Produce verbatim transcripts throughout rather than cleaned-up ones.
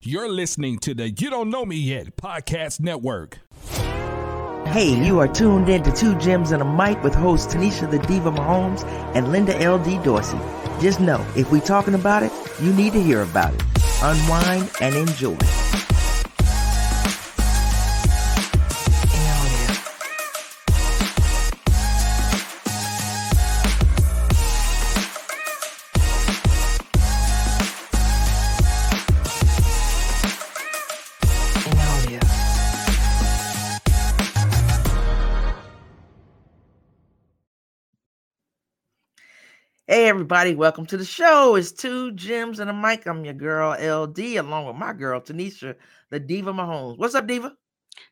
You're listening to the You Don't Know Me Yet Podcast Network. Hey, you are tuned in to Two Gems and a Mic with hosts Tanisha the Diva Mahomes and Linda L D. Dorsey. Just know, if we're talking about it, you need to hear about it. Unwind and enjoy. Hey, everybody. Welcome to the show. It's Two Gems and a Mic. I'm your girl, L D, along with my girl, Tanisha, the Diva Mahomes. What's up, Diva?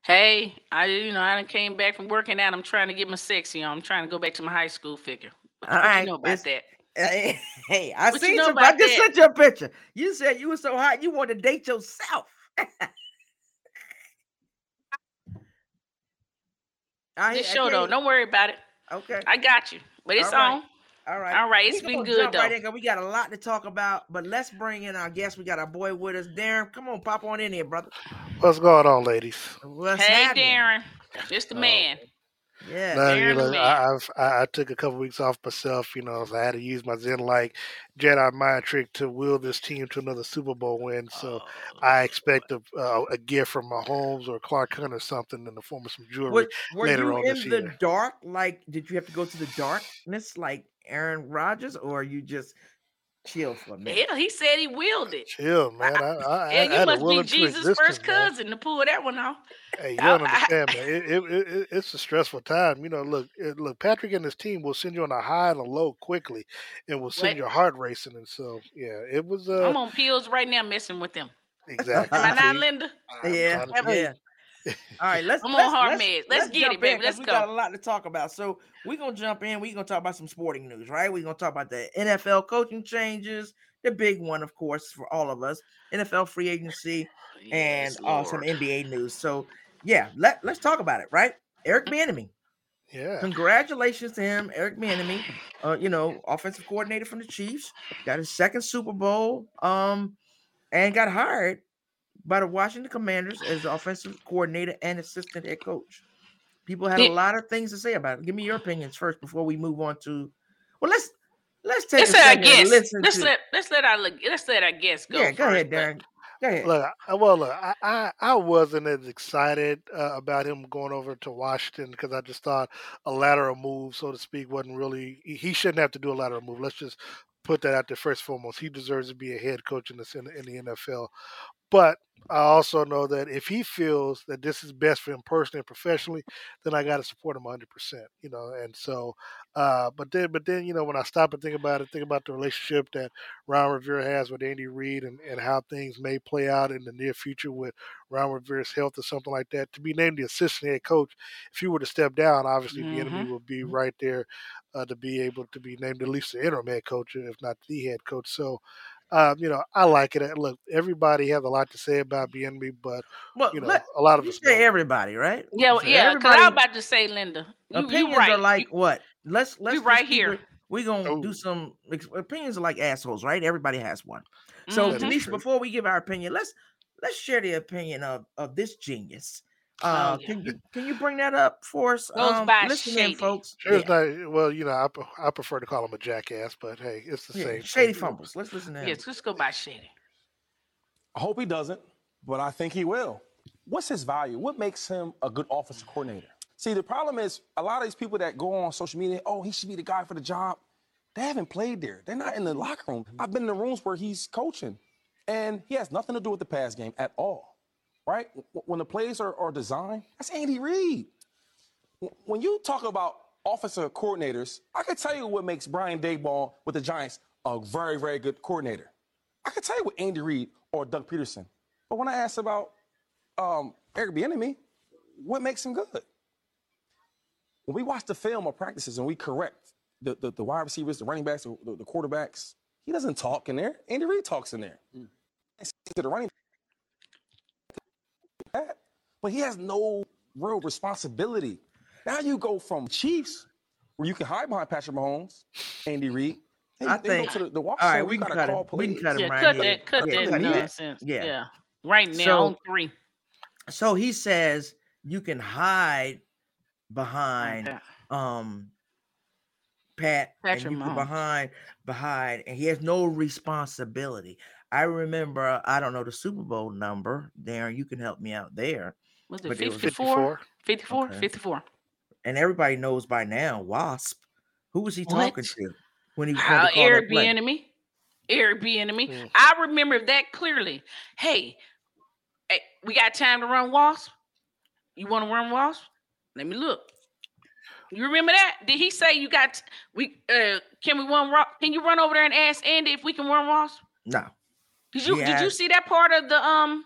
Hey, I you know, I came back from working out. I'm trying to get my sexy on. I'm trying to go back to my high school figure. What, All what right. you know about it's, that? Hey, hey I what seen you. Know you I just that? sent you a picture. You said you were so hot, you wanted to date yourself. This show, though. Don't worry about it. Okay. I got you. But it's right. on. All right. All right. It's been good, though. Right in, we got a lot to talk about, but let's bring in our guest. We got our boy with us, Darren. Come on, pop on in here, brother. What's going on, ladies? What's hey, happening? Darren. It's the man. Uh, yeah. No, Darren, you know, the man. I, I've, I, I took a couple weeks off myself, you know, so I had to use my Zen like Jedi mind trick to will this team to another Super Bowl win. So oh, I expect a, uh, a gift from Mahomes or Clark Hunt or something in the form of some jewelry what, were later you on in this year. The dark? Like, did you have to go to the darkness? Like, Aaron Rodgers, or you just chill for a minute? Hell, he said he willed it. Chill, man. I, I, I, you I must be Jesus' first cousin to pull that one off. Hey, you don't understand, man. It, it, it, it's a stressful time. You know, look, it, look. Patrick and his team will send you on a high and a low quickly, and will send what? your heart racing. And so, yeah, it was. Uh, I'm on pills right now, messing with them. Exactly. Am I not, Linda? Yeah. Yeah. All right, let's. I'm let's, on hard meds. Let's, let's, let's get it, baby. Let's we go. We got a lot to talk about, so we're gonna jump in. We're gonna talk about some sporting news, right? We're gonna talk about the N F L coaching changes, the big one, of course, for all of us. N F L free agency, yes, and uh, some N B A news. So, yeah, let let's talk about it, right? Eric Bieniemy. Yeah. Congratulations to him, Eric Bieniemy. Uh, you know, offensive coordinator from the Chiefs, got his second Super Bowl, um, and got hired by the Washington Commanders as the offensive coordinator and assistant head coach. People had a lot of things to say about it. Give me your opinions first before we move on to. Well, let's let's take let's a second and listen. Let's to, let let's let our let's let our guests go. Yeah, go first, ahead, Darren. Go ahead. Look, well, look, I, I, I wasn't as excited uh, about him going over to Washington because I just thought a lateral move, so to speak, wasn't really. He shouldn't have to do a lateral move. Let's just put that out there first and foremost. He deserves to be a head coach in the in the N F L. But I also know that if he feels that this is best for him personally and professionally, then I got to support him one hundred percent, you know. And so, uh, but then, but then, you know, when I stop and think about it, think about the relationship that Ron Rivera has with Andy Reid and, and how things may play out in the near future with Ron Rivera's health or something like that. To be named the assistant head coach, if he were to step down, obviously mm-hmm. the enemy will be right there uh, to be able to be named at least the interim head coach, if not the head coach. So, Um, you know, I like it. Look, everybody has a lot to say about Bieniemy, but well, you know, let, a lot of you us say know. Everybody, right? Yeah, well, so yeah. Because I was about to say, Linda, you, opinions you right. are like you, what? Let's let's right here. We're gonna Ooh. do some opinions are like assholes, right? Everybody has one. So mm-hmm. at least before we give our opinion, let's let's share the opinion of, of this genius. Uh, oh, yeah. Can you can you bring that up for us? Um, Listen, folks. Yeah. Not, well, you know, I, I prefer to call him a jackass, but hey, it's the yeah, same. Shady thing. Fumbles. Let's listen to him. Yes, let's go by Shady. I hope he doesn't, but I think he will. What's his value? What makes him a good offensive coordinator? See, the problem is a lot of these people that go on social media, oh, he should be the guy for the job. They haven't played there. They're not in the locker room. I've been in the rooms where he's coaching, and he has nothing to do with the pass game at all. Right? When the plays are, are designed, that's Andy Reid. When you talk about offensive coordinators, I can tell you what makes Brian Daboll with the Giants a very, very good coordinator. I can tell you what Andy Reid or Doug Peterson. But when I ask about um, Eric Bieniemy, what makes him good? When we watch the film of practices and we correct the, the, the wide receivers, the running backs, the, the quarterbacks, he doesn't talk in there. Andy Reid talks in there. Mm. To the running That, but he has no real responsibility. Now you go from Chiefs, where you can hide behind Patrick Mahomes, Andy Reid. I think. Go to the, the all right, we, we got to call him. Police. We can cut him yeah, right cut here. That, cut yeah, that nonsense. Yeah. yeah. Right now, so, on three. So he says you can hide behind okay. um, Pat Patrick and you can behind, behind, and he has no responsibility. I remember, I don't know the Super Bowl number, Darren, you can help me out there. Was it, fifty-four? It was fifty-four? fifty-four? Okay. fifty-four. And everybody knows by now, Wasp. Who was he what? talking to when he was uh, Eric Bieniemy? Eric Bieniemy. Mm. I remember that clearly. Hey, hey, we got time to run Wasp? You want to run Wasp? Let me look. You remember that? Did he say you got we? Uh, can we run? Can you run over there and ask Andy if we can run Wasp? No. Did you yeah. did you see that part of the um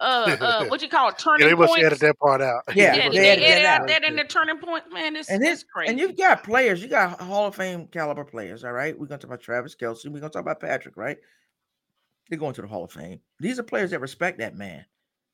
uh, uh what you call it turning yeah, they must points? Edit that part out. Yeah, yeah they, they edit, edit out that in the turning point, man. This is crazy. And you've got players, you got Hall of Fame caliber players. All right, we're gonna talk about Travis Kelce. We're gonna talk about Patrick. Right, they're going to the Hall of Fame. These are players that respect that man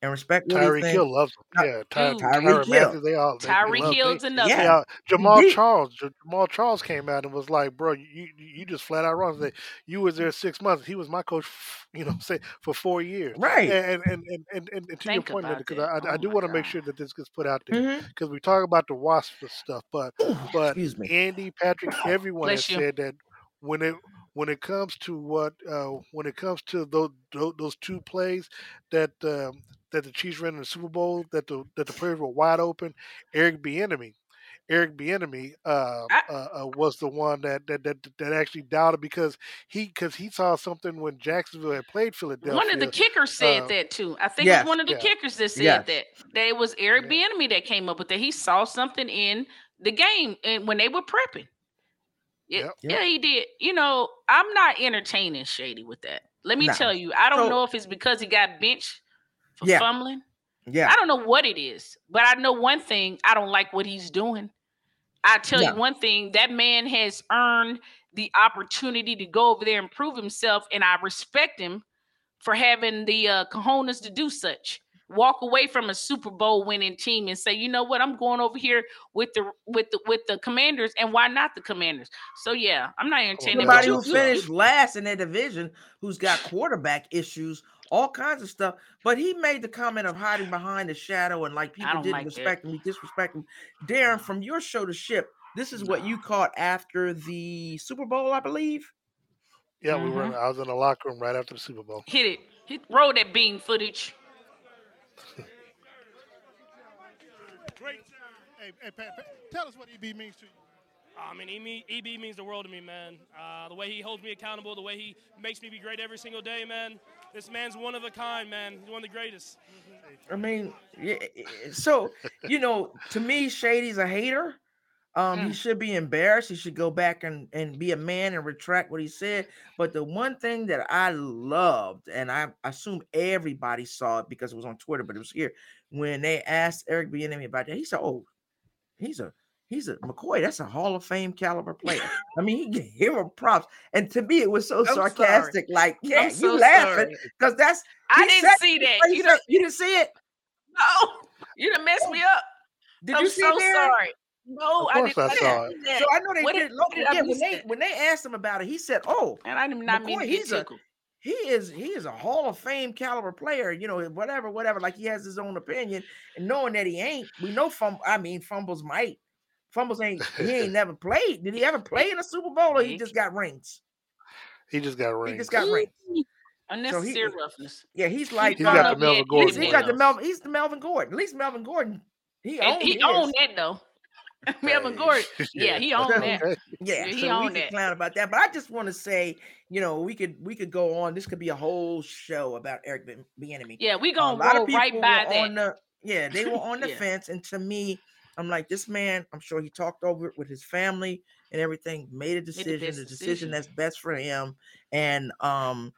and respect Tyreek Hill. Loves him. Yeah, Ty- Tyreek Hill. They all Tyreek Hill's another. Yeah, yeah. Jamal Indeed. Charles. Jamal Charles came out and was like, "Bro, you you just flat out wrong. Like, you was there six months. He was my coach. You know, say for four years. Right. And and and and, and to Think your point, because I oh I do want to make sure that this gets put out there because mm-hmm. we talk about the Wasp stuff, but Ooh, but Andy, Patrick, everyone Bless has you. said that when it. When it comes to what, uh, when it comes to those those two plays that um, that the Chiefs ran in the Super Bowl, that the that the players were wide open, Eric Bieniemy, Eric Bieniemy uh, uh, uh, was the one that that that, that actually doubted because he because he saw something when Jacksonville had played Philadelphia. One of the kickers said um, that too. I think yes, it was one of the yeah. kickers that said yes. that that it was Eric yeah. Bieniemy that came up with that. He saw something in the game and when they were prepping. Yeah, yep. yeah, he did. You know, I'm not entertaining Shady with that. Let me nah. tell you, I don't so, know if it's because he got benched for yeah. fumbling. Yeah. I don't know what it is, but I know one thing. I don't like what he's doing. I tell yeah. you one thing. That man has earned the opportunity to go over there and prove himself, and I respect him for having the uh, cojones to do such. Walk away from a Super Bowl winning team and say, you know what, I'm going over here with the with the with the Commanders, and why not the Commanders? So yeah, I'm not entertaining. Somebody who finished last in their division, who's got quarterback issues, all kinds of stuff. But he made the comment of hiding behind the shadow and like people didn't like respect him, we disrespect him. Darren, from your show to ship, this is no. what you caught after the Super Bowl, I believe. Yeah, mm-hmm. we were. I was in the locker room right after the Super Bowl. Hit it. Hit roll that beam footage. Great. Hey, hey Pat, Pat, tell us what E B means to you. I mean, E B, E B means the world to me, man. Uh, the way he holds me accountable, the way he makes me be great every single day, man. This man's one of a kind, man. He's one of the greatest. I mean, yeah, so, you know, to me, Shady's a hater. Um, mm. He should be embarrassed. He should go back and, and be a man and retract what he said. But the one thing that I loved, and I assume everybody saw it because it was on Twitter, but it was here when they asked Eric Bieniemy about that. He said, "Oh, he's a he's a McCoy. That's a Hall of Fame caliber player." I mean, he gave him props, and to me, it was so I'm sarcastic. Sorry. Like, yeah, I'm you so laughing because that's I didn't see that. You didn't, you didn't see it? No, you done messed me up. Did I'm you see so it? Sorry. No, I didn't. I saw it. So I know they what did. It, local, did yeah, when they that? when they asked him about it, he said, "Oh, and I did not McCoy, mean he's a, he is he is a Hall of Fame caliber player. You know, whatever, whatever. Like he has his own opinion, and knowing that he ain't, we know fumble. I mean, fumbles might fumbles ain't. He ain't never played. Did he ever play in a Super Bowl, or he just got rings? He just got rings. He just got rings. Unnecessary so roughness. Yeah, he's like he's got uh, the Melvin Gordon. He got the Melvin. He's the Melvin Gordon. At least Melvin Gordon. He owned he owned that though. Melvin Gordon, yeah, he owned that. Yeah, yeah he so owned we that. Clown about that, but I just want to say, you know, we could we could go on. This could be a whole show about Eric Bieniemy. Yeah, we gonna um, a lot roll of people right by that. On the, yeah, they were on the yeah. fence, and to me, I'm like, this man. I'm sure he talked over it with his family and everything, made a decision, made the, the decision, decision that's best for him, and um,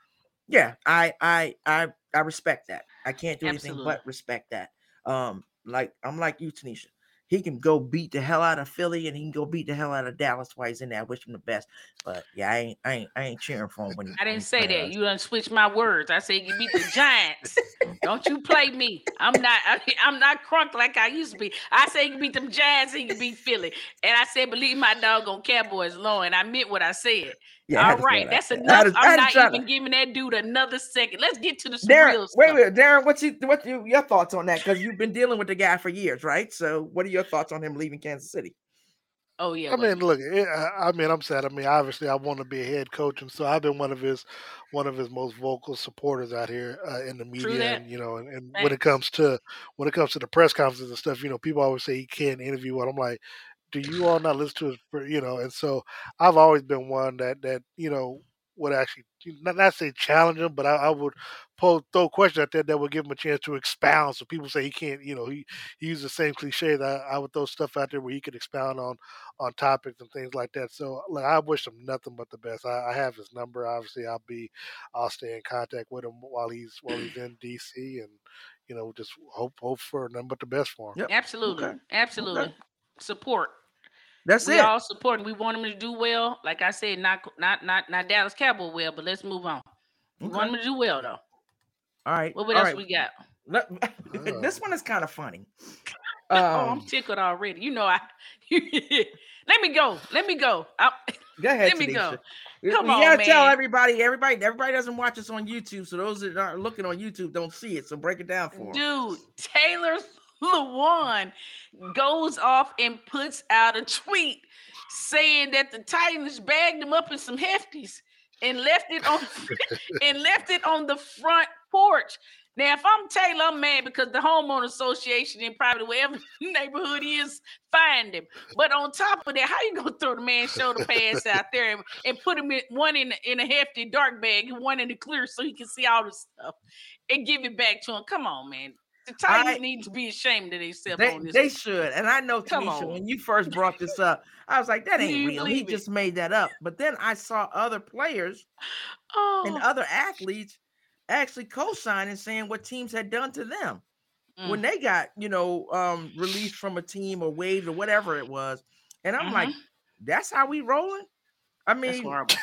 yeah, I I I I respect that. I can't do Absolutely. anything but respect that. Um, like I'm like you, Tanisha. He can go beat the hell out of Philly, and he can go beat the hell out of Dallas while he's in there. I wish him the best, but yeah, I ain't, I ain't, I ain't cheering for him. When he, I didn't say that. Us. You done switched my words. I said you beat the Giants, Don't you play me. I'm not I, I'm not crunk like I used to be. I said you can beat them Giants and you can beat Philly. And I said, believe my dog on Cowboys law, and I meant what I said. Yeah, all right, that's that. enough. Is, I'm not even to... giving that dude another second. Let's get to the surreal stuff. Wait a minute, Darren, what's you, what's you, your thoughts on that? Because you've been dealing with the guy for years, right? So what are your thoughts on him leaving Kansas City? Oh, yeah. I mean, look, it, I mean, I'm sad. I mean, obviously, I want to be a head coach. And so I've been one of his one of his most vocal supporters out here uh, in the media. And, you know, and, and when it comes to when it comes to the press conferences and stuff, you know, people always say he can't interview. And I'm like, do you all not listen to his, you know? And so I've always been one that, that you know, would actually not, not say challenge him, but I, I would pose, throw questions out there that would give him a chance to expound. So people say he can't, you know, he, he used the same cliche that I, I would throw stuff out there where he could expound on, on topics and things like that. So like, I wish him nothing but the best. I, I have his number. Obviously I'll be, I'll stay in contact with him while he's, while he's in D C, and, you know, just hope, hope for nothing but the best for him. Yep. Absolutely. Okay. Absolutely. Okay. Support. That's we it. We all support him. We want him to do well. Like I said, not not not not Dallas Cowboy well, but let's move on. We okay. want him to do well though. All right. Well, what all else right. we got? Let, uh, this one is kind of funny. Um, oh, I'm tickled already. You know, I let me go. Let me go. I, go ahead. Let me Tanisha. go. Come we on, gotta man. Tell everybody. Everybody. Everybody doesn't watch us on YouTube, so those that are looking on YouTube don't see it. So break it down for them. Dude, Taylor Lewan goes off and puts out a tweet saying that the Titans bagged him up in some hefties and left it on and left it on the front porch. Now, if I'm Taylor, I'm mad because the homeowner association in probably wherever the neighborhood is, find him. But on top of that, how you gonna throw the man's shoulder pads out there and, and put him in one in, in a hefty dark bag and one in the clear so he can see all the stuff and give it back to him? Come on, man. The Titans I, need to be ashamed of themselves they, on this. They should. And I know, Come Tanisha, on. when you first brought this up, I was like, that ain't real. He it. just made that up. But then I saw other players oh. and other athletes actually co-signing saying what teams had done to them. Mm. When they got, you know, um, released from a team or waived or whatever it was. And I'm mm-hmm. like, that's how we rolling? I mean, that's horrible.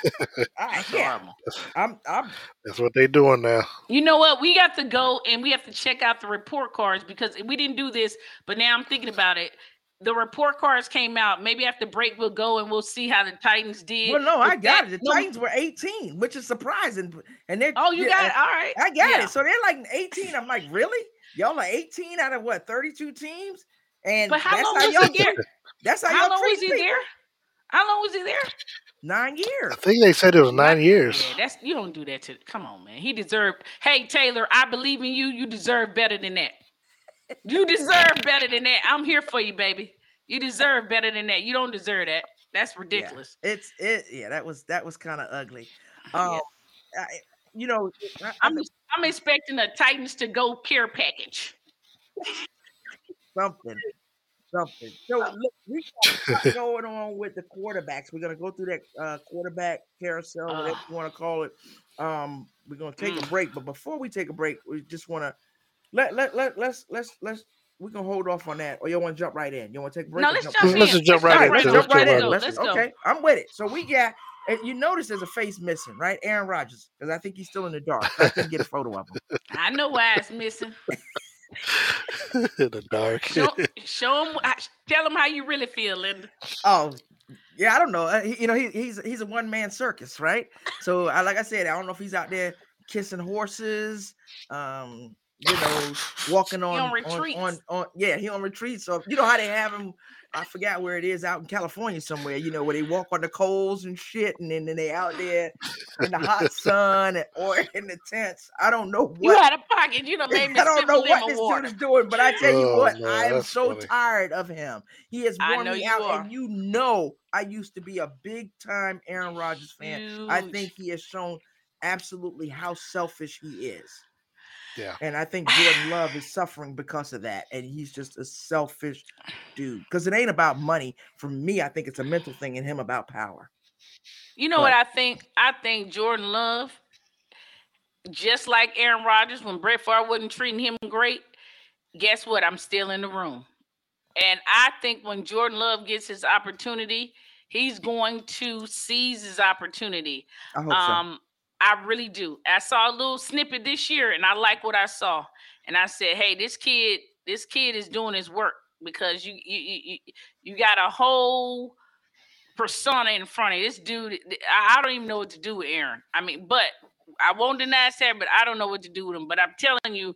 I, that's yeah. horrible. I'm, I'm, that's what they're doing now. You know what? We got to go and we have to check out the report cards because we didn't do this, but now I'm thinking about it. The report cards came out. Maybe after break, we'll go and we'll see how the Titans did. Well, no, I got that, it. The no, Titans were eighteen, which is surprising. And they're oh, you yeah, got it. All right. I got yeah. it. So they're like eighteen. I'm like, really? Y'all are eighteen out of what? thirty-two teams? And but how that's long how was y'all he there? That's how, how y'all long was he there? How long was he there? Nine years. I think they said it was nine years. Yeah, that's you don't do that to. Come on, man. He deserved. Hey, Taylor, I believe in you. You deserve better than that. You deserve better than that. I'm here for you, baby. You deserve better than that. You don't deserve that. That's ridiculous. Yeah, it's it. Yeah, that was that was kind of ugly. Um, yeah. I, you know, I, I'm I'm expecting a Titans to go care package. Something. Something. So look, we got what's going on with the quarterbacks. We're gonna go through that uh, quarterback carousel, whatever uh, you want to call it. Um, we're gonna take mm. a break, but before we take a break, we just want to let let let let's let's let's we're gonna hold off on that. Or you want to jump right in? You want to take a break? No, let's jump, jump in. Let's just jump right in. Let's jump right in. Let's go. Okay, I'm with it. So we got. You notice there's a face missing, right? Aaron Rodgers, because I think he's still in the dark. I can get a photo of him. I know why it's missing. In the dark. Show, show him. Tell him how you really feel, Linda. Oh, yeah. I don't know. Uh, he, you know, he, he's he's a one man circus, right? So, I, like I said, I don't know if he's out there kissing horses, um, you know, walking on on, retreats. on on on. Yeah, he on retreat. So you know how they have him. I forgot where it is out in California somewhere. You know where they walk on the coals and shit, and then, then they out there in the hot sun and, or in the tents. I don't know what you had a pocket. You know, made me I don't know what this water. dude is doing, but I tell you oh, what, man, I am so funny. tired of him. He has worn me out, are. and you know, I used to be a big time Aaron Rodgers fan. Huge. I think he has shown absolutely how selfish he is. Yeah. And I think Jordan Love is suffering because of that. And he's just a selfish dude. Because it ain't about money. For me, I think it's a mental thing and him about power. You know but. what I think? I think Jordan Love, just like Aaron Rodgers, when Brett Favre wasn't treating him great, guess what? I'm still in the room. And I think when Jordan Love gets his opportunity, he's going to seize his opportunity. I hope um, so. I really do. I saw a little snippet this year, and I like what I saw. And I said, hey, this kid, this kid is doing his work, because you you you, you got a whole persona in front of you. This dude, I don't even know what to do with Aaron. I mean, but I won't deny that, but I don't know what to do with him. But I'm telling you,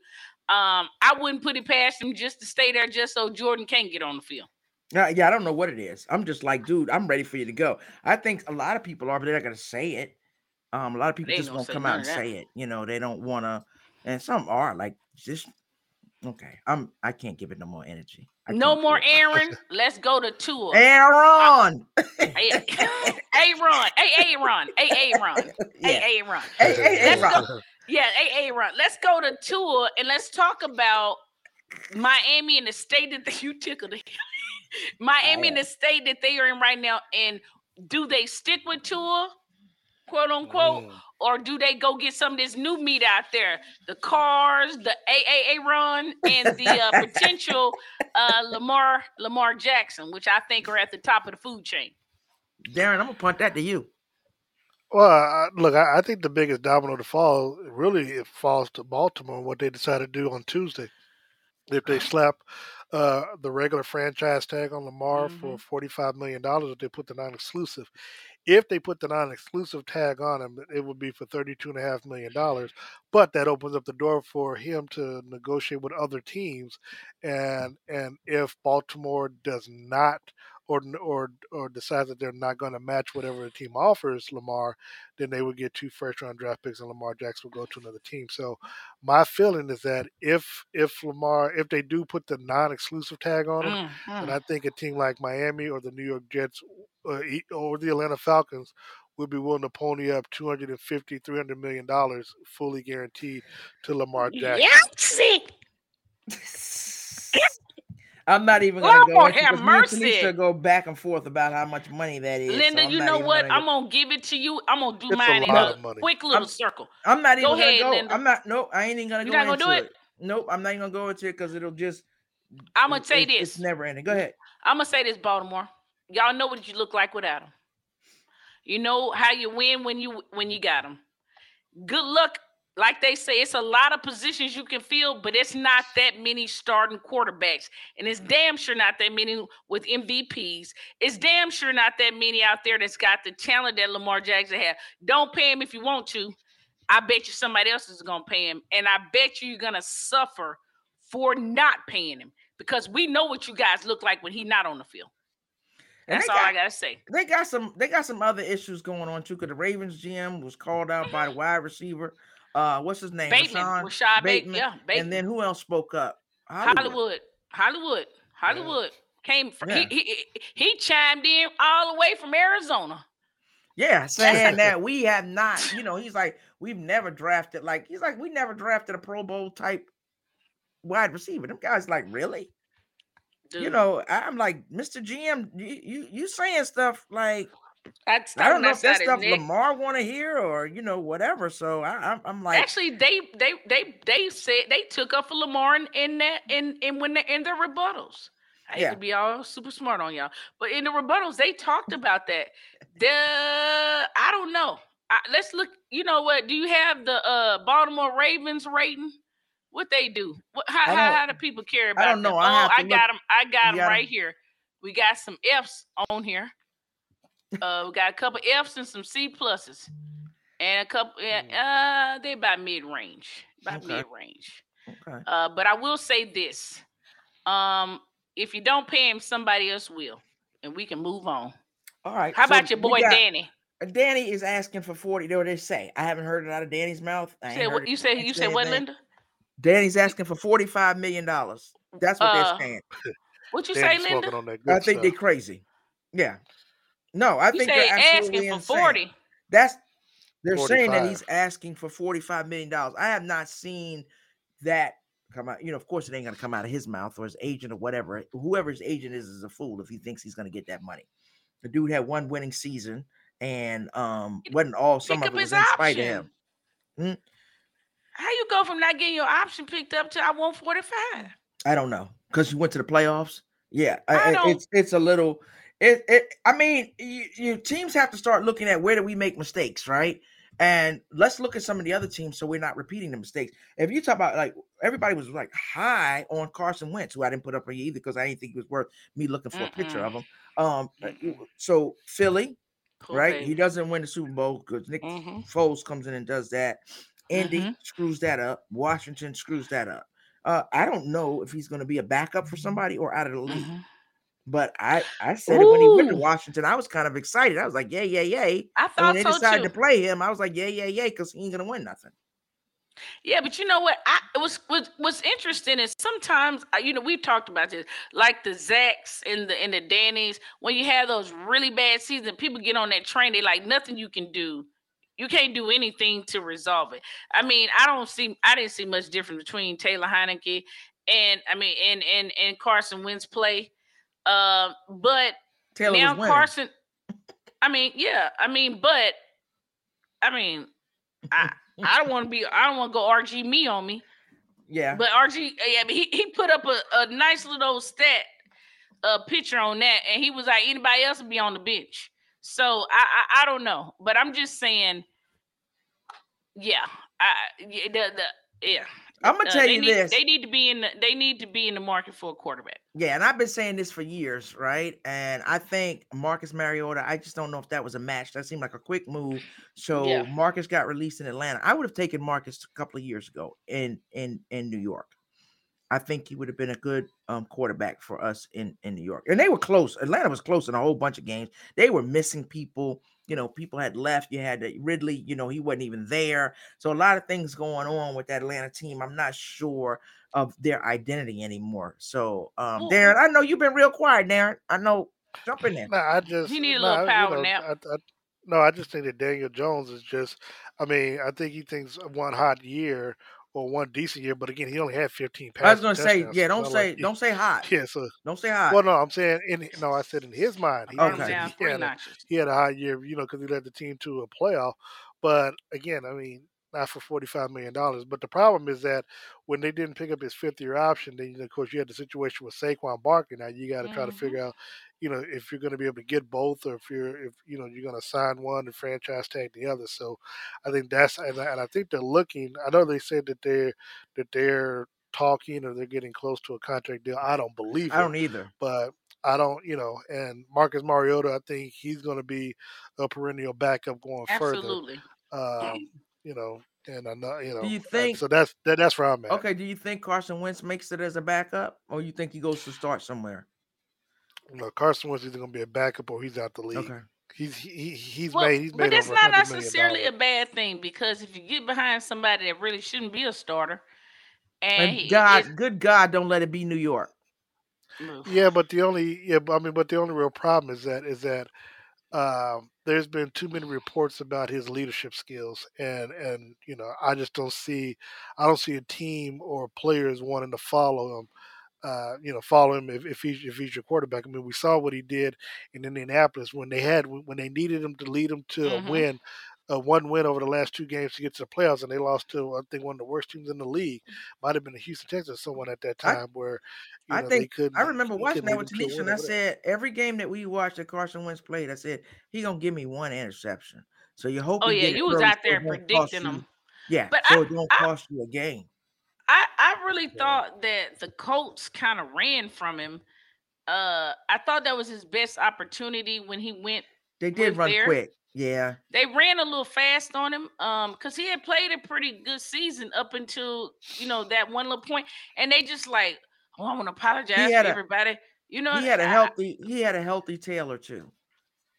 um, I wouldn't put it past him just to stay there just so Jordan can't get on the field. Uh, yeah, I don't know what it is. I'm just like, dude, I'm ready for you to go. I think a lot of people are, but they're not going to say it. Um, a lot of people they just won't come out and say it. You know, they don't want to. And some are like, just okay. I'm. I can't give it no more energy. I no more Aaron. Let's go to Tua. Aaron. Uh, hey, Aaron. Hey, Aaron. Hey, Aaron. Hey, Aaron. Hey, Aaron. Yeah. Hey, Aaron. Let's go to Tua and let's talk about Miami and the state that they, you tickled. Miami and oh, yeah. the state that they are in right now, and do they stick with Tua? Quote unquote, mm. or do they go get some of this new meat out there? The cars, the A A A run, and the uh, potential uh, Lamar Lamar Jackson, which I think are at the top of the food chain. Darren, I'm gonna punt that to you. Well, I, look, I, I think the biggest domino to fall really it falls to Baltimore. What they decide to do on Tuesday, if they slap uh, the regular franchise tag on Lamar mm-hmm. for forty-five million dollars, if they put the non-exclusive. If they put the non-exclusive tag on him, it would be for thirty-two point five million dollars. But that opens up the door for him to negotiate with other teams. And and if Baltimore does not or or or decides that they're not going to match whatever the team offers Lamar, then they would get two first-round draft picks and Lamar Jackson will go to another team. So my feeling is that if if Lamar, if they do put the non-exclusive tag on him, mm-hmm. then I think a team like Miami or the New York Jets Uh, or the Atlanta Falcons would be willing to pony up two hundred fifty, three hundred million dollars fully guaranteed to Lamar Jackson. I'm not even going to go into have mercy. Tanisha go back and forth about how much money that is. Linda, so you know what? Gonna I'm going to give it to you. I'm going to do it's mine in a quick little I'm, circle. I'm not even going to go. Linda. I'm not. No, I ain't even going to go into do it. it. Nope, I'm not even going to go into it because it'll just. I'm going to say it, this. It's never ending. Go ahead. I'm going to say this, Baltimore. Y'all know what you look like without them. You know how you win when you when you got them. Good luck. Like they say, it's a lot of positions you can fill, but it's not that many starting quarterbacks. And it's damn sure not that many with M V Ps. It's damn sure not that many out there that's got the talent that Lamar Jackson has. Don't pay him if you want to. I bet you somebody else is going to pay him. And I bet you you're going to suffer for not paying him, because we know what you guys look like when he's not on the field. And That's got, all I gotta say. They got some. They got some other issues going on too. Because the Ravens G M was called out by the wide receiver. Uh, what's his name? Bateman. Rashad, Rashad Bateman. Yeah, Bateman. And then who else spoke up? Hollywood. Hollywood. Hollywood yeah. came. From, yeah. he, he he chimed in all the way from Arizona. Yeah, saying that we have not. You know, he's like, we've never drafted. Like he's like, we never drafted a Pro Bowl type wide receiver. Them guys like really. Dude. You know, I'm like, Mister G M, you you, you saying stuff like I, I don't know if that stuff Nick. Lamar want to hear or you know whatever. So I, I'm I'm like, actually, they they they they said they took up for Lamar in, in that in in when they, in their rebuttals. I yeah. hate to be all super smart on y'all, but in the rebuttals they talked about that. The I don't know. I, let's look. You know what? Do you have the uh, Baltimore Ravens rating? What they do? What, how, how how do people care about? I don't know. Them? I, oh, I got them. I got them right them. here. We got some F's on here. Uh, we got a couple F's and some C pluses, and a couple. Uh, they about mid range. About okay. mid range. Okay. Uh, but I will say this: um, if you don't pay him, somebody else will, and we can move on. All right. How so about your boy got- Danny? Danny is asking for forty. What they say? I haven't heard it out of Danny's mouth. I said, what, you said you said what, Linda? Danny's asking for forty-five million dollars. That's what uh, they're saying. What you Danny's say, Linda? On that I think stuff. They're crazy. Yeah. No, I you think they're absolutely asking for forty. Insane. That's they're forty-five. Saying that he's asking for forty-five million dollars. I have not seen that come out. You know, of course, it ain't going to come out of his mouth or his agent or whatever. Whoever his agent is is a fool if he thinks he's going to get that money. The dude had one winning season, and um, wasn't all some Pick of it was in option. Spite of him. Hmm? How you go from not getting your option picked up to I want forty-five? I don't know. Because you went to the playoffs? Yeah. I I, it's it's a little it, – it, I mean, you, you teams have to start looking at where do we make mistakes, right? And let's look at some of the other teams so we're not repeating the mistakes. If you talk about, like, everybody was, like, high on Carson Wentz, who I didn't put up on you either because I didn't think it was worth me looking for Mm-mm. a picture of him. Um, Mm-mm. So Philly, cool right? Baby. He doesn't win the Super Bowl because Nick mm-hmm. Foles comes in and does that. Indy mm-hmm. screws that up. Washington screws that up. Uh, I don't know if he's going to be a backup for somebody or out of the league. Mm-hmm. But I, I said Ooh. it when he went to Washington. I was kind of excited. I was like, yeah, yeah, yeah. I thought when they so decided too. to play him, I was like, yeah, yeah, yeah, because he ain't gonna win nothing. Yeah, but you know what? I it was was what's interesting is sometimes you know we've talked about this, like the Zach's and the and the Danny's. When you have those really bad seasons, people get on that train. They like nothing you can do. You can't do anything to resolve it. I mean, I don't see. I didn't see much difference between Taylor Heineke and I mean and and and Carson Wentz play. Um, uh, but Taylor now Carson, I mean, yeah, I mean, but I mean, I, I don't want to be, I don't want to go R G me on me. Yeah. But R G, yeah, he, he put up a, a nice little stat, uh, picture on that. And he was like, anybody else would be on the bench. So I, I, I don't know, but I'm just saying, yeah, I, the, the, yeah. I'm gonna uh, tell you need, this. They need to be in. The, they need to be in the market for a quarterback. Yeah, and I've been saying this for years, right? And I think Marcus Mariota. I just don't know if that was a match. That seemed like a quick move. So yeah. Marcus got released in Atlanta. I would have taken Marcus a couple of years ago in in in New York. I think he would have been a good um, quarterback for us in in New York. And they were close. Atlanta was close in a whole bunch of games. They were missing people. You know, people had left. You had Ridley, you know, he wasn't even there. So a lot of things going on with that Atlanta team. I'm not sure of their identity anymore. So, um, Darren, I know you've been real quiet, Darren. I know. Jump in there. No, I just, you need a no, little power you know, now. I, I, no, I just think that Daniel Jones is just, I mean, I think he thinks one hot year or one decent year, but again, he only had fifteen passes. I was going to say, yeah, don't so say, like, don't say hot. Yeah, so don't say hot. Well, no, I'm saying, in, no, I said in his mind, he, okay. he, had, he, had, a, he had a hot year, you know, because he led the team to a playoff. But again, I mean, not for forty-five million dollars. But the problem is that when they didn't pick up his fifth year option, then of course you had the situation with Saquon Barkley. Now you got to mm-hmm. try to figure out, you know, if you're going to be able to get both, or if you're, if you know, you're going to sign one and franchise tag the other. So, I think that's, and I, and I think they're looking. I know they said that they're that they're talking or they're getting close to a contract deal. I don't believe it. I don't either. But I don't, you know. And Marcus Mariota, I think he's going to be a perennial backup going Absolutely. further. Absolutely. Um, you know, and I know, you know. Do you think so? That's that, that's where I'm at. Okay. Do you think Carson Wentz makes it as a backup, or you think he goes to start somewhere? No, Carson Wentz is either going to be a backup or he's out the league. Okay. He's he he's well, made he's made. But that's not necessarily a bad thing, because if you get behind somebody that really shouldn't be a starter, and, and he, God, good God, don't let it be New York. Yeah, but the only yeah, I mean, but the only real problem is that is that um, there's been too many reports about his leadership skills, and and you know I just don't see I don't see a team or players wanting to follow him. Uh, you know, follow him if, if he's if he's your quarterback. I mean, we saw what he did in Indianapolis when they had when they needed him to lead them to mm-hmm. a win, a one win over the last two games to get to the playoffs, and they lost to I think one of the worst teams in the league. Might have been the Houston Texans, someone at that time I, where you I know, think they I remember watching that with Tanisha, and I said every game that we watched that Carson Wentz played, I said he gonna give me one interception. So you hope. Oh yeah, you was out there predicting them. Yeah, but so I, it don't I, cost you a game. I, I really thought that the Colts kind of ran from him. Uh, I thought that was his best opportunity when he went. They did run there. quick. Yeah. They ran a little fast on him um, because he had played a pretty good season up until, you know, that one little point. And they just like, oh, I want to apologize to everybody. You know, he had a healthy, I, he had a healthy Taylor too.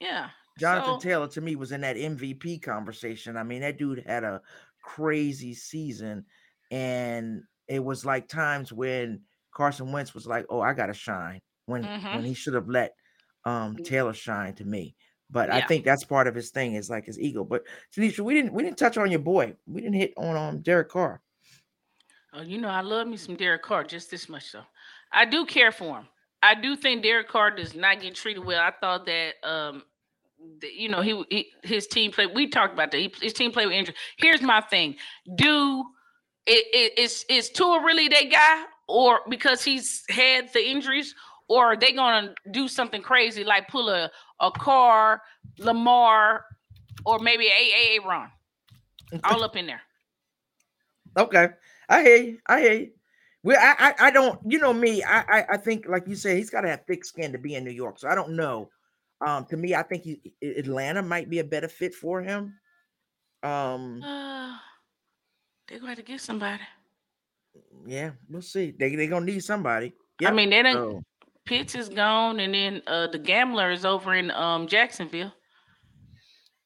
Yeah. Jonathan so, Taylor to me was in that M V P conversation. I mean, that dude had a crazy season. And it was like times when Carson Wentz was like, "Oh, I gotta shine," when mm-hmm. when he should have let um, Taylor shine to me. But yeah. I think that's part of his thing is like his ego. But Tanisha, we didn't we didn't touch on your boy. We didn't hit on um, Derek Carr. Oh, you know I love me some Derek Carr just this much though. I do care for him. I do think Derek Carr does not get treated well. I thought that um, the, you know he, he his team played. We talked about that. He, his team played with injury. Here's my thing. Do It, it, it's is Tua really that guy, or because he's had the injuries, or are they gonna do something crazy like pull a a Carr, Lamar, or maybe a Aaron? all up in there. Okay, I hear you. I hear you. Well, I, I, I don't, you know me, I, I, I think, like you said, he's got to have thick skin to be in New York. So I don't know. Um, to me, I think he, Atlanta might be a better fit for him. Um, uh, they're going to get somebody. Yeah, we'll see. They they gonna need somebody. Yep. I mean, they done. So. Pitts is gone, and then uh, the gambler is over in um, Jacksonville.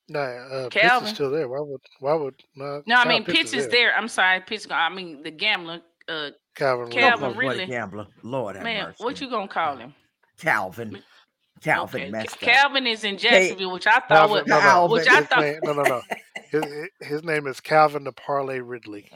Nah, uh, Pitts is still there. Why would why would not? No, I mean Pitts is there. there. I'm sorry, Pitts. I mean the gambler. Uh, Calvin, Calvin really gambler. Lord have man, mercy. What you gonna call him? Calvin. Calvin. Okay. Messed Calvin up. Is in Jacksonville, which I thought was. No, no, which I thought. Name, no, no, no. His, his name is Calvin the Parlay Ridley.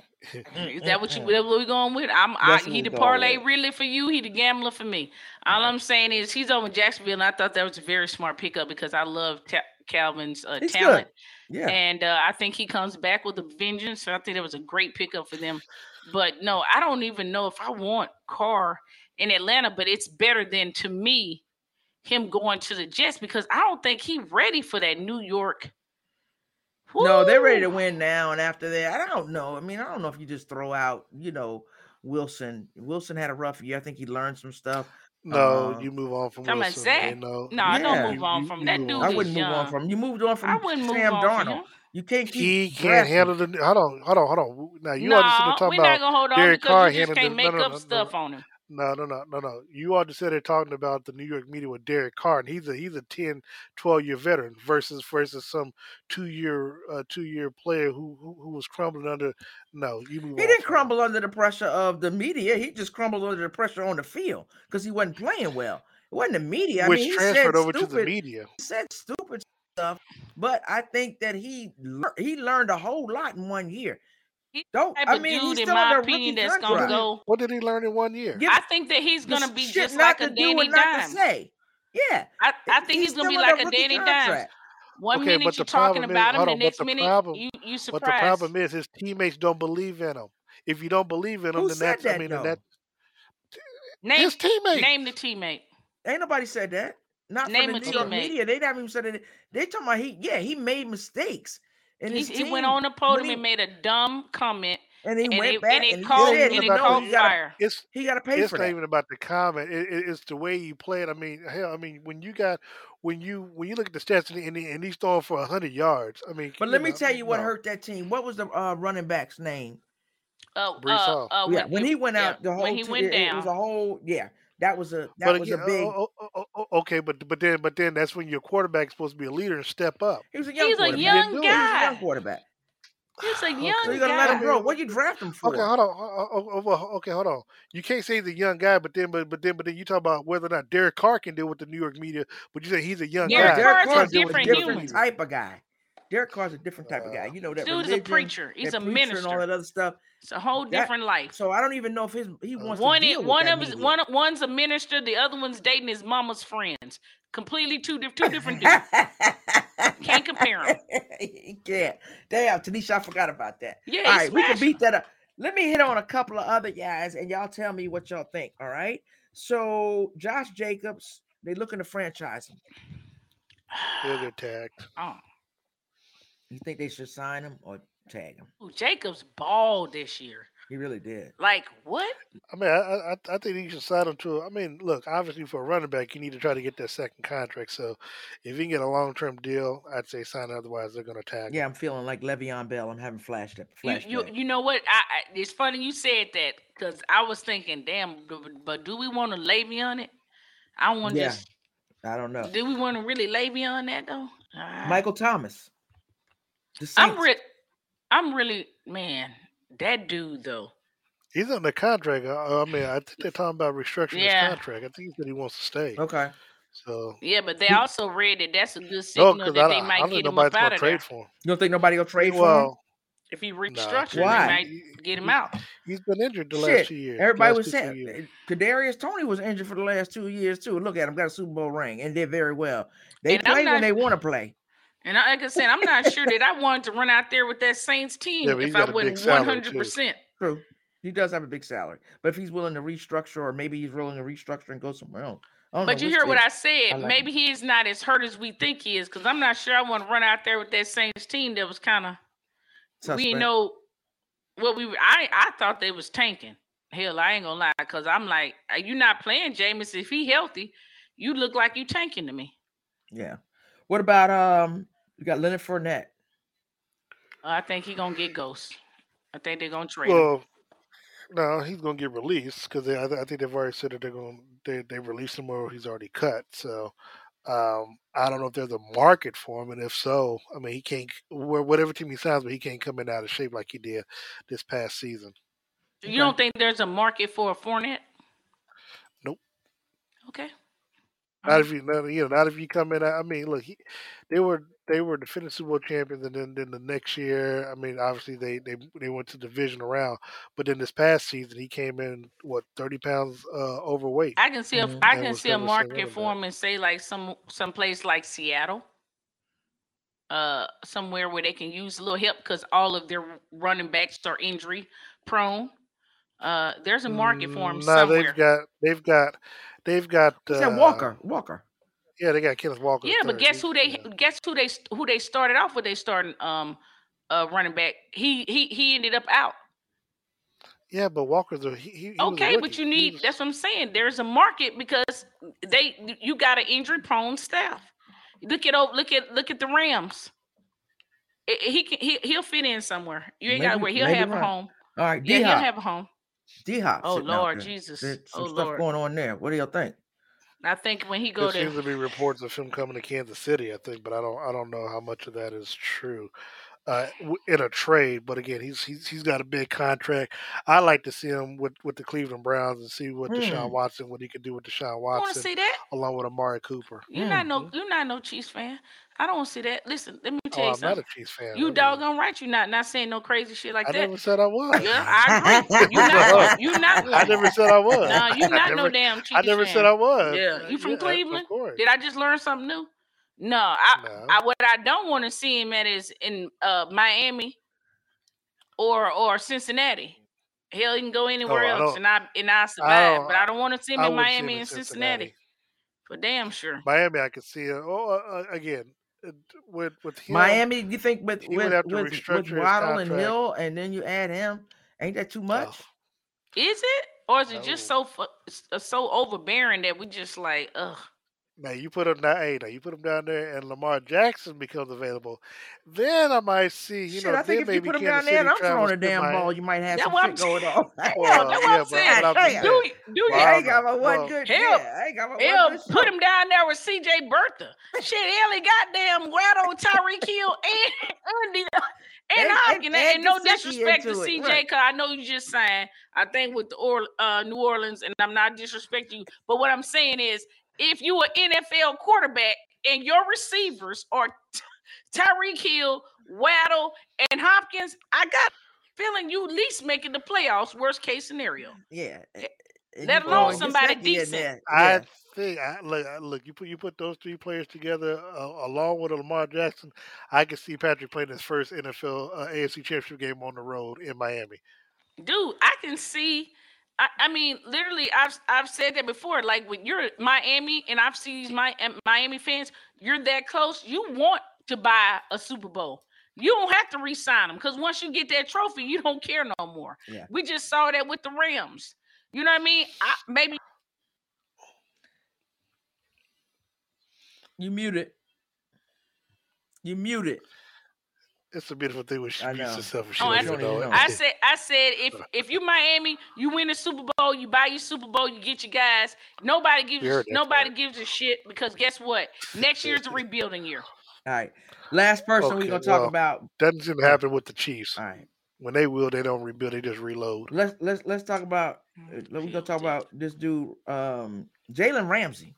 Is that what you? That what we going with? I'm. I, he the Parlay with. Ridley for you. He the gambler for me. All I'm saying is he's over in Jacksonville, and I thought that was a very smart pickup because I love ta- Calvin's uh, talent. Good. Yeah. And uh, I think he comes back with a vengeance. So I think that was a great pickup for them. But no, I don't even know if I want Carr in Atlanta. But it's better than to me. Him going to the Jets because I don't think he's ready for that New York. Woo. No, they're ready to win now. And after that, I don't know. I mean, I don't know if you just throw out, you know, Wilson. Wilson had a rough year. I think he learned some stuff. No, um, you move on from Wilson. You know? No, yeah. I don't move on from you, you, that dude. On. I wouldn't move on from him. You moved on from I wouldn't Sam move on Darnold. From you can't keep He can't dressing. Handle the hold on, hold on, hold on. Now you no, are just talking about hold on Derek Carr you just can't the, make no, no, up no, stuff no. on him. No, no, no, no, no. You all just said they're talking about the New York media with Derek Carr, and he's a he's a ten, twelve-year veteran versus versus some two-year uh, two-year player who, who who was crumbling under. No, you he didn't crumble him. Under the pressure of the media. He just crumbled under the pressure on the field because he wasn't playing well. It wasn't the media. I Which mean, he transferred said over stupid, to the media. He said stupid stuff, but I think that he le- he learned a whole lot in one year. He's Don't I mean dude, he's in my opinion that's contract. Gonna go. What did he learn in one year? I think that he's gonna be just like a Danny Dimes. Yeah, I, I think he's, he's gonna be like a Danny Dimes. One okay, minute you're talking about him, the next minute you you surprised. But the problem is his teammates don't believe in him. If you don't believe in him, then that's I mean that his teammate. Name the teammate. Ain't nobody said that. Not from the media. They haven't even said it. They talking about he yeah he made mistakes. He, he went on the podium he, and made a dumb comment, and he and went it, back and it and called, it and it called gotta, fire. It's, he got to pay for that. It's not even about the comment; it, it, it's the way you play it. I mean, hell, I mean, when you got when you when you look at the stats and, he, and he's throwing for a hundred yards. I mean, but let know, me tell you what no. hurt that team. What was the uh, running back's name? Oh, uh, uh, uh, yeah. When, when he went yeah, out, the whole when he went it, down. It was a whole yeah. That was a that but, was yeah, a big oh, oh, oh, okay, but but then but then that's when your quarterback's supposed to be a leader and step up. He was a young He's quarterback. A young guy. He was a young quarterback. He's a young okay. guy. So you gotta let him grow. What you draft him for? Okay, hold on. Oh, oh, okay, hold on. You can't say he's a young guy, but then but but then but then you talk about whether or not Derek Carr can deal with the New York media, but you say he's a young Derek guy. Derek Carr's a different, different type of guy. Derek Carr's a different type uh, of guy. You know that dude religion, is a preacher. He's a preacher minister and all that other stuff. It's a whole different that, life. So I don't even know if his he wants one to deal is, with one that of his, one one's a minister, the other one's dating his mama's friends. Completely two two different dudes. Can't compare them. Yeah, damn, Tanisha, I forgot about that. Yeah, all right, we can beat that up. Let me hit on a couple of other guys, and y'all tell me what y'all think. All right. So Josh Jacobs, they looking to franchise him. Big attack. Oh, you think they should sign him or? Tag him. Ooh, Jacobs balled this year. He really did. Like what? I mean, I I, I think he should sign him to. I mean, look, obviously for a running back, you need to try to get that second contract. So if you can get a long term deal, I'd say sign. Otherwise, they're gonna tag. Yeah, him. I'm feeling like Le'Veon Bell. I'm having flashed up. Flash you, you you know what? I, I it's funny you said that because I was thinking, damn, but do we want to Le'Veon it? I don't want to. Yeah. Just, I don't know. Do we want to really Le'Veon that though? Right. Michael Thomas. I'm rich. I'm really man. That dude though. He's on the contract. I, I mean, I think they're talking about restructuring yeah. his contract. I think he said he wants to stay. Okay. So. Yeah, but they also read that that's a good signal no, that I, they might I don't get think him up out of there. For him. You don't think nobody will trade well, for him? If he restructures, nah. they might get him out. He's been injured the Shit. last two years. Everybody was saying Kadarius Toney was injured for the last two years too. Look at him, got a Super Bowl ring, and did very well. They and play not, when they want to play. And like I said, I'm not sure that I wanted to run out there with that Saints team yeah, if I wasn't one hundred percent. True. He does have a big salary. But if he's willing to restructure or maybe he's willing to restructure and go somewhere else. But know, you hear what I said. I like maybe he is not as hurt as we think he is because I'm not sure I want to run out there with that Saints team that was kind of Suspect. We know what we. I I thought they was tanking. Hell, I ain't gonna lie, because I'm like, are you not playing Jameis? If he healthy, you look like you tanking to me. Yeah. What about um? We got Leonard Fournette. Uh, I think he gonna get ghost. I think they're gonna trade. Well, him. No, he's gonna get released because I, I think they've already said that they're gonna they they release him or he's already cut. So. Um, I don't know if there's a market for him, and if so, I mean, he can't. Whatever team he signs, but he can't come in out of shape like he did this past season. You okay. Don't think there's a market for a Fournette? Nope. Okay. Not if you, not, you know, not if you come in. I mean, look, he, they were they were defending Super Bowl champions, and then, then the next year, I mean, obviously they, they they went to division around, but then this past season he came in what thirty pounds uh, overweight. I can see a, mm-hmm. I can was, see a market for him and say like some some place like Seattle, uh, somewhere where they can use a little help because all of their running backs are injury prone. Uh, there's a market for him. No, somewhere. they've got they've got. They've got uh, Walker. Walker. Yeah, they got Kenneth Walker. Yeah, but guess who they yeah. guess who they who they started off with? They started um uh running back. He he he ended up out. Yeah, but Walker's a he. he okay, was a but you need was... that's what I'm saying. There's a market because they you got an injury prone staff. Look at look at look at the Rams. He can he he'll fit in somewhere. You ain't got to worry. He'll have right. a home. All right, D-Hop. yeah, he'll have a home. D-Hop. Oh Lord Jesus! There's some oh, stuff Lord. going on there. What do y'all think? I think when he go there, there seems to be reports of him coming to Kansas City. I think, but I don't. I don't know how much of that is true uh, in a trade. But again, he's he's he's got a big contract. I like to see him with, with the Cleveland Browns and see what mm. Deshaun Watson, what he can do with Deshaun Watson. Want to see that along with Amari Cooper? You're mm. not no. You're not no Chiefs fan. I don't want to see that. Listen, let me tell oh, you I'm something. I'm not a Chiefs fan. You doggone right. You're not not saying no crazy shit like I that. I never said I was. Yeah, I agree. You're not. You're not. I never said I was. No, you're not never, no damn Chiefs fan. I never fan. said I was. Yeah, you from yeah, Cleveland? Of course. Did I just learn something new? No. I, no. I what I don't want to see him at is in uh, Miami or or Cincinnati. Hell, he can go anywhere oh, else, I and I and I survive. I but I don't want to see him I in Miami him and Cincinnati. Cincinnati. For damn sure. Miami, I could see it. Oh, uh, again. With with him, Miami, you think with with, with, with Waddle and Hill, and then you add him, ain't that too much? Oh. Is it, or is it no. just so so overbearing that we just like, ugh? Now you put him down, hey, now you put him down there, and Lamar Jackson becomes available. Then I might see, you shit, know, I think if you put him down there, and I'm throwing a damn ball, might... you might have that's some shit going on. That's what I'm saying. Do you? I ain't got my one good. Hell, hell, put him down there with C J Bertha. Shit, hell, he goddamn Waddle, Tyreek Hill, and Andy, and Hopkins. And no disrespect to C J, because I know you just saying. I think with the New Orleans, and I'm not disrespecting you, but what I'm saying is, if you are an N F L quarterback and your receivers are Tyreek Hill, Waddle, and Hopkins, I got a feeling you at least making the playoffs, worst case scenario. Yeah. Let alone somebody decent. I think, I, look, look, you put you put those three players together uh, along with Lamar Jackson, I could see Patrick playing his first N F L uh, A F C Championship game on the road in Miami. Dude, I can see... I, I mean, literally, I've I've said that before. Like when you're Miami, and I've seen these my Miami fans, you're that close. You want to buy a Super Bowl. You don't have to re-sign them because once you get that trophy, you don't care no more. Yeah. We just saw that with the Rams. You know what I mean? I, maybe you muted. You muted. It's a beautiful thing when she beats herself. She oh, I, know. Know. I said, I said, if if you Miami, you win the Super Bowl, you buy your Super Bowl, you get your guys. Nobody gives You're nobody right. gives a shit because guess what? Next year's a rebuilding year. All right, last person okay, we're gonna talk well, about doesn't seem to happen with the Chiefs. All right, when they will, they don't rebuild; they just reload. Let's let's let's talk about. We're gonna talk about this dude, um, Jalen Ramsey.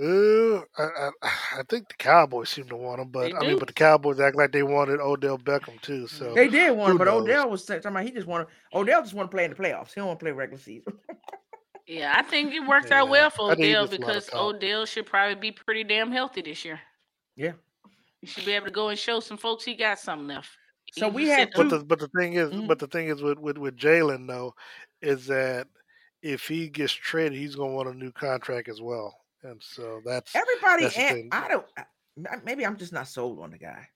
Uh, I, I I think the Cowboys seem to want him, but I mean, but the Cowboys act like they wanted Odell Beckham too. So they did want him, but knows? Odell was talking about he just wanted Odell just want to play in the playoffs. He don't want to play regular season. Yeah, I think it worked yeah. out well for Odell because Odell should probably be pretty damn healthy this year. Yeah, he should be able to go and show some folks he got something left. So he we had, but the, but the thing is, mm-hmm. but the thing is with with, with Jalen though, is that if he gets traded, he's gonna want a new contract as well. And so that's everybody. That's and I don't. Maybe I'm just not sold on the guy.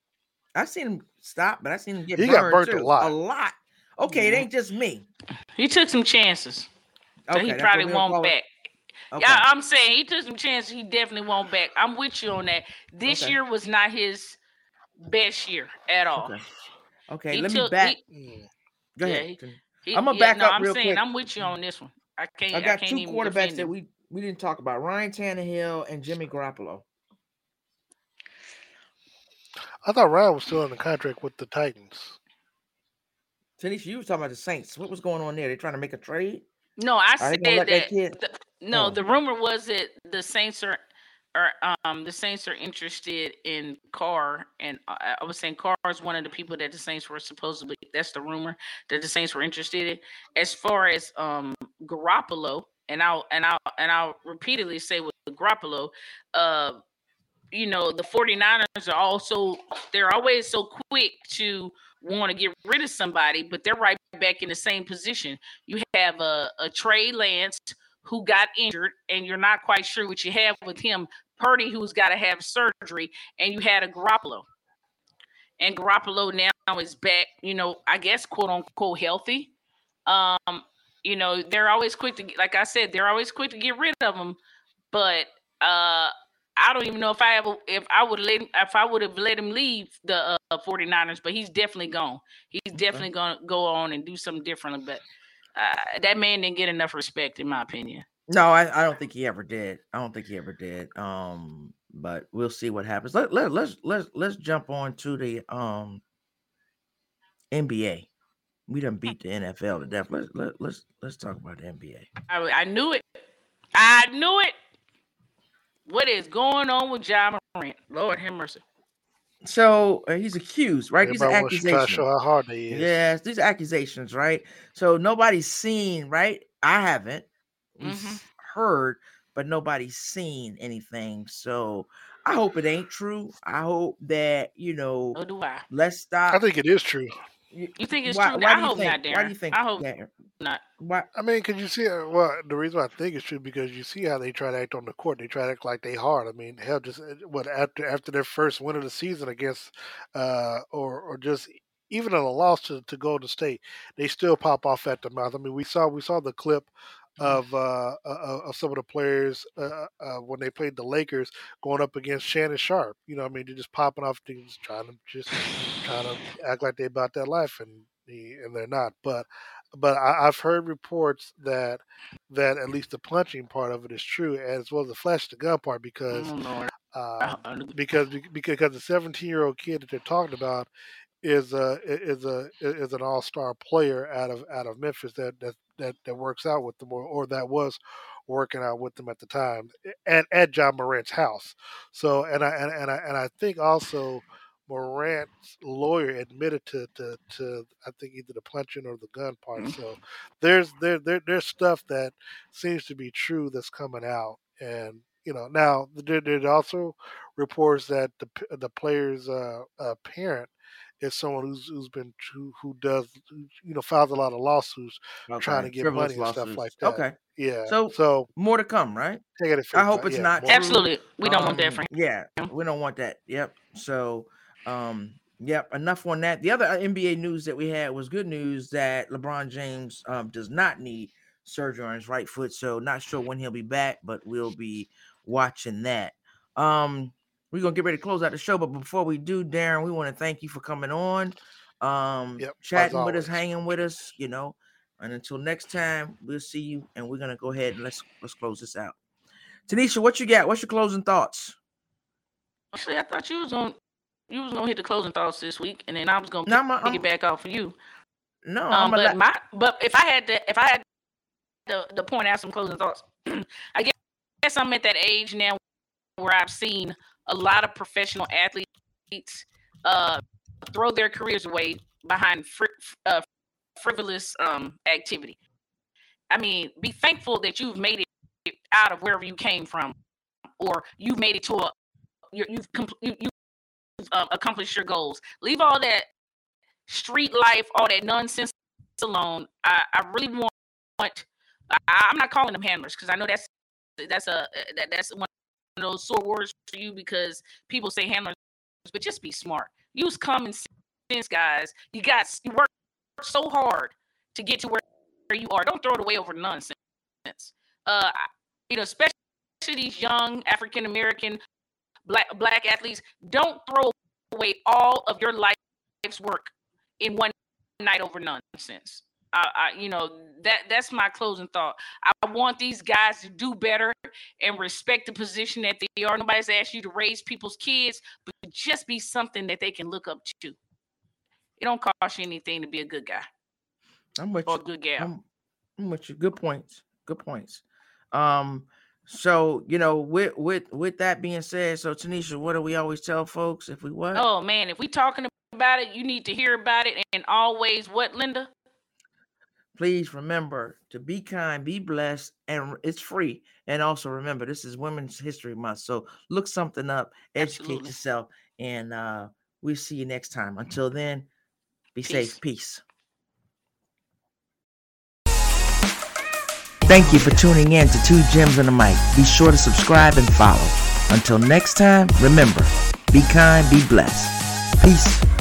I've seen him stop, but I've seen him get he burned, got burnt too. a lot. A lot. Okay, yeah. It ain't just me. He took some chances. So okay, he probably won't back. Okay. Yeah, I'm saying he took some chances. He definitely won't back. I'm with you on that. This okay. year was not his best year at all. Okay, okay let took, me back. He, Go ahead. Yeah, he, I'm going to yeah, back no, up I'm real saying, quick. I'm with you on this one. I can't. I got I can't two even quarterbacks that we, we didn't talk about. Ryan Tannehill and Jimmy Garoppolo. I thought Ryan was still in the contract with the Titans. Tanisha, you were talking about the Saints. What was going on there? They're trying to make a trade? No, I said that. that the, no, oh. the rumor was that the Saints are, are um, the Saints are interested in Carr, and I, I was saying Carr is one of the people that the Saints were supposedly. That's the rumor that the Saints were interested in. As far as um, Garoppolo, and I'll and I'll and I'll repeatedly say with Garoppolo, uh, you know, the 49ers are also they're always so quick to want to get rid of somebody, but they're right back in the same position. You have a, a Trey Lance who got injured, and you're not quite sure what you have with him. Purdy, who's got to have surgery, and you had a Garoppolo. And Garoppolo now is back, you know, I guess, quote-unquote healthy. Um, you know, they're always quick to, like I said, they're always quick to get rid of him, but uh, I don't even know if I ever if I would let him, if I would have let him leave the uh, 49ers, but he's definitely gone. He's definitely okay. going to go on and do something differently. But uh, that man didn't get enough respect, in my opinion. No, I, I don't think he ever did. I don't think he ever did. Um, but we'll see what happens. Let, let let's let's let's jump on to the um N B A. We done beat the N F L to death. Let's let, let's let's talk about the N B A. I, I knew it. I knew it. What is going on with Ja Morant? Lord have mercy. So uh, he's accused, right? Everybody these are accusations. Wants to try to show how hard he is. Yes, these are accusations, right? So nobody's seen, right? I haven't mm-hmm. heard, but nobody's seen anything. So I hope it ain't true. I hope that you know. So do I. Let's stop. I think it is true. You think it's why, true? Why I hope think, not, Darren. Why do you think I hope that? Not. Why? I mean, because you see, well, the reason I think it's true because you see how they try to act on the court. They try to act like they hard. I mean, hell, just what after after their first win of the season against, uh, or or just even on a loss to, to Golden State, they still pop off at the mouth. I mean, we saw we saw the clip of uh of some of the players uh, uh when they played the Lakers going up against Shannon Sharp. You know, what I mean, they're just popping off things, trying to just trying to act like they about that life, and and they're not. But but I, I've heard reports that that at least the punching part of it is true, as well as the flash the gun part, because uh, because because the seventeen year old kid that they're talking about is a is a is an all star player out of out of Memphis that that. That, that works out with them, or, or that was working out with them at the time at, at Ja Morant's house. So, and I and, and I and I think also Morant's lawyer admitted to to, to I think either the punching or the gun part. Mm-hmm. So there's there, there there's stuff that seems to be true that's coming out, and you know now there, there also reports that the the player's uh, uh, parent. Is someone who's who's been who, who does you know files a lot of lawsuits okay. trying to get Frivolous money and lawsuits. Stuff like that. Okay, yeah. So so more to come, right? Take it I hope time. It's yeah, not true. Absolutely. We don't um, want that, Frank. Yeah, we don't want that. Yep. So, um, yep. Enough on that. The other N B A news that we had was good news that LeBron James um, does not need surgery on his right foot. So not sure when he'll be back, but we'll be watching that. Um. We're going to get ready to close out the show, but before we do, Darren, we want to thank you for coming on, um, yep, chatting with us, hanging with us, you know, and until next time, we'll see you, and we're going to go ahead and let's let's close this out. Tanisha, what you got? What's your closing thoughts? Actually, I thought you was going you was going to hit the closing thoughts this week, and then I was going to pick it back off of you. No, um, I'm but, not. My, but if I had to, if I had to, to point out some closing thoughts, I guess, I guess I'm at that age now where I've seen a lot of professional athletes uh, throw their careers away behind fr- uh, frivolous um, activity. I mean, be thankful that you've made it out of wherever you came from, or you've made it to a you're, you've compl- you, you've uh, accomplished your goals. Leave all that street life, all that nonsense alone. I, I really want. I, I'm not calling them handlers because I know that's that's a that, that's one. Those sore words for you because people say handlers, but just be smart. Use common sense, guys. You got you work so hard to get to where you are. Don't throw it away over nonsense. Uh, you know, especially these young African American black black athletes. Don't throw away all of your life's work in one night over nonsense. I, I, you know, that that's my closing thought. I want these guys to do better and respect the position that they are. Nobody's asked you to raise people's kids, but just be something that they can look up to. It don't cost you anything to be a good guy. I'm with or you. Good gal. I'm, I'm with you. Good points. Good points. Um, so you know, with with with that being said, so Tanisha, what do we always tell folks? If we what? Oh man, if we talking about it, you need to hear about it, and always what, Linda? Please remember to be kind, be blessed, and it's free. And also remember, this is Women's History Month. So look something up, educate Absolutely. yourself, and uh, we'll see you next time. Until then, be Peace. safe. Peace. Thank you for tuning in to Two Gems and a Mic. Be sure to subscribe and follow. Until next time, remember, be kind, be blessed. Peace.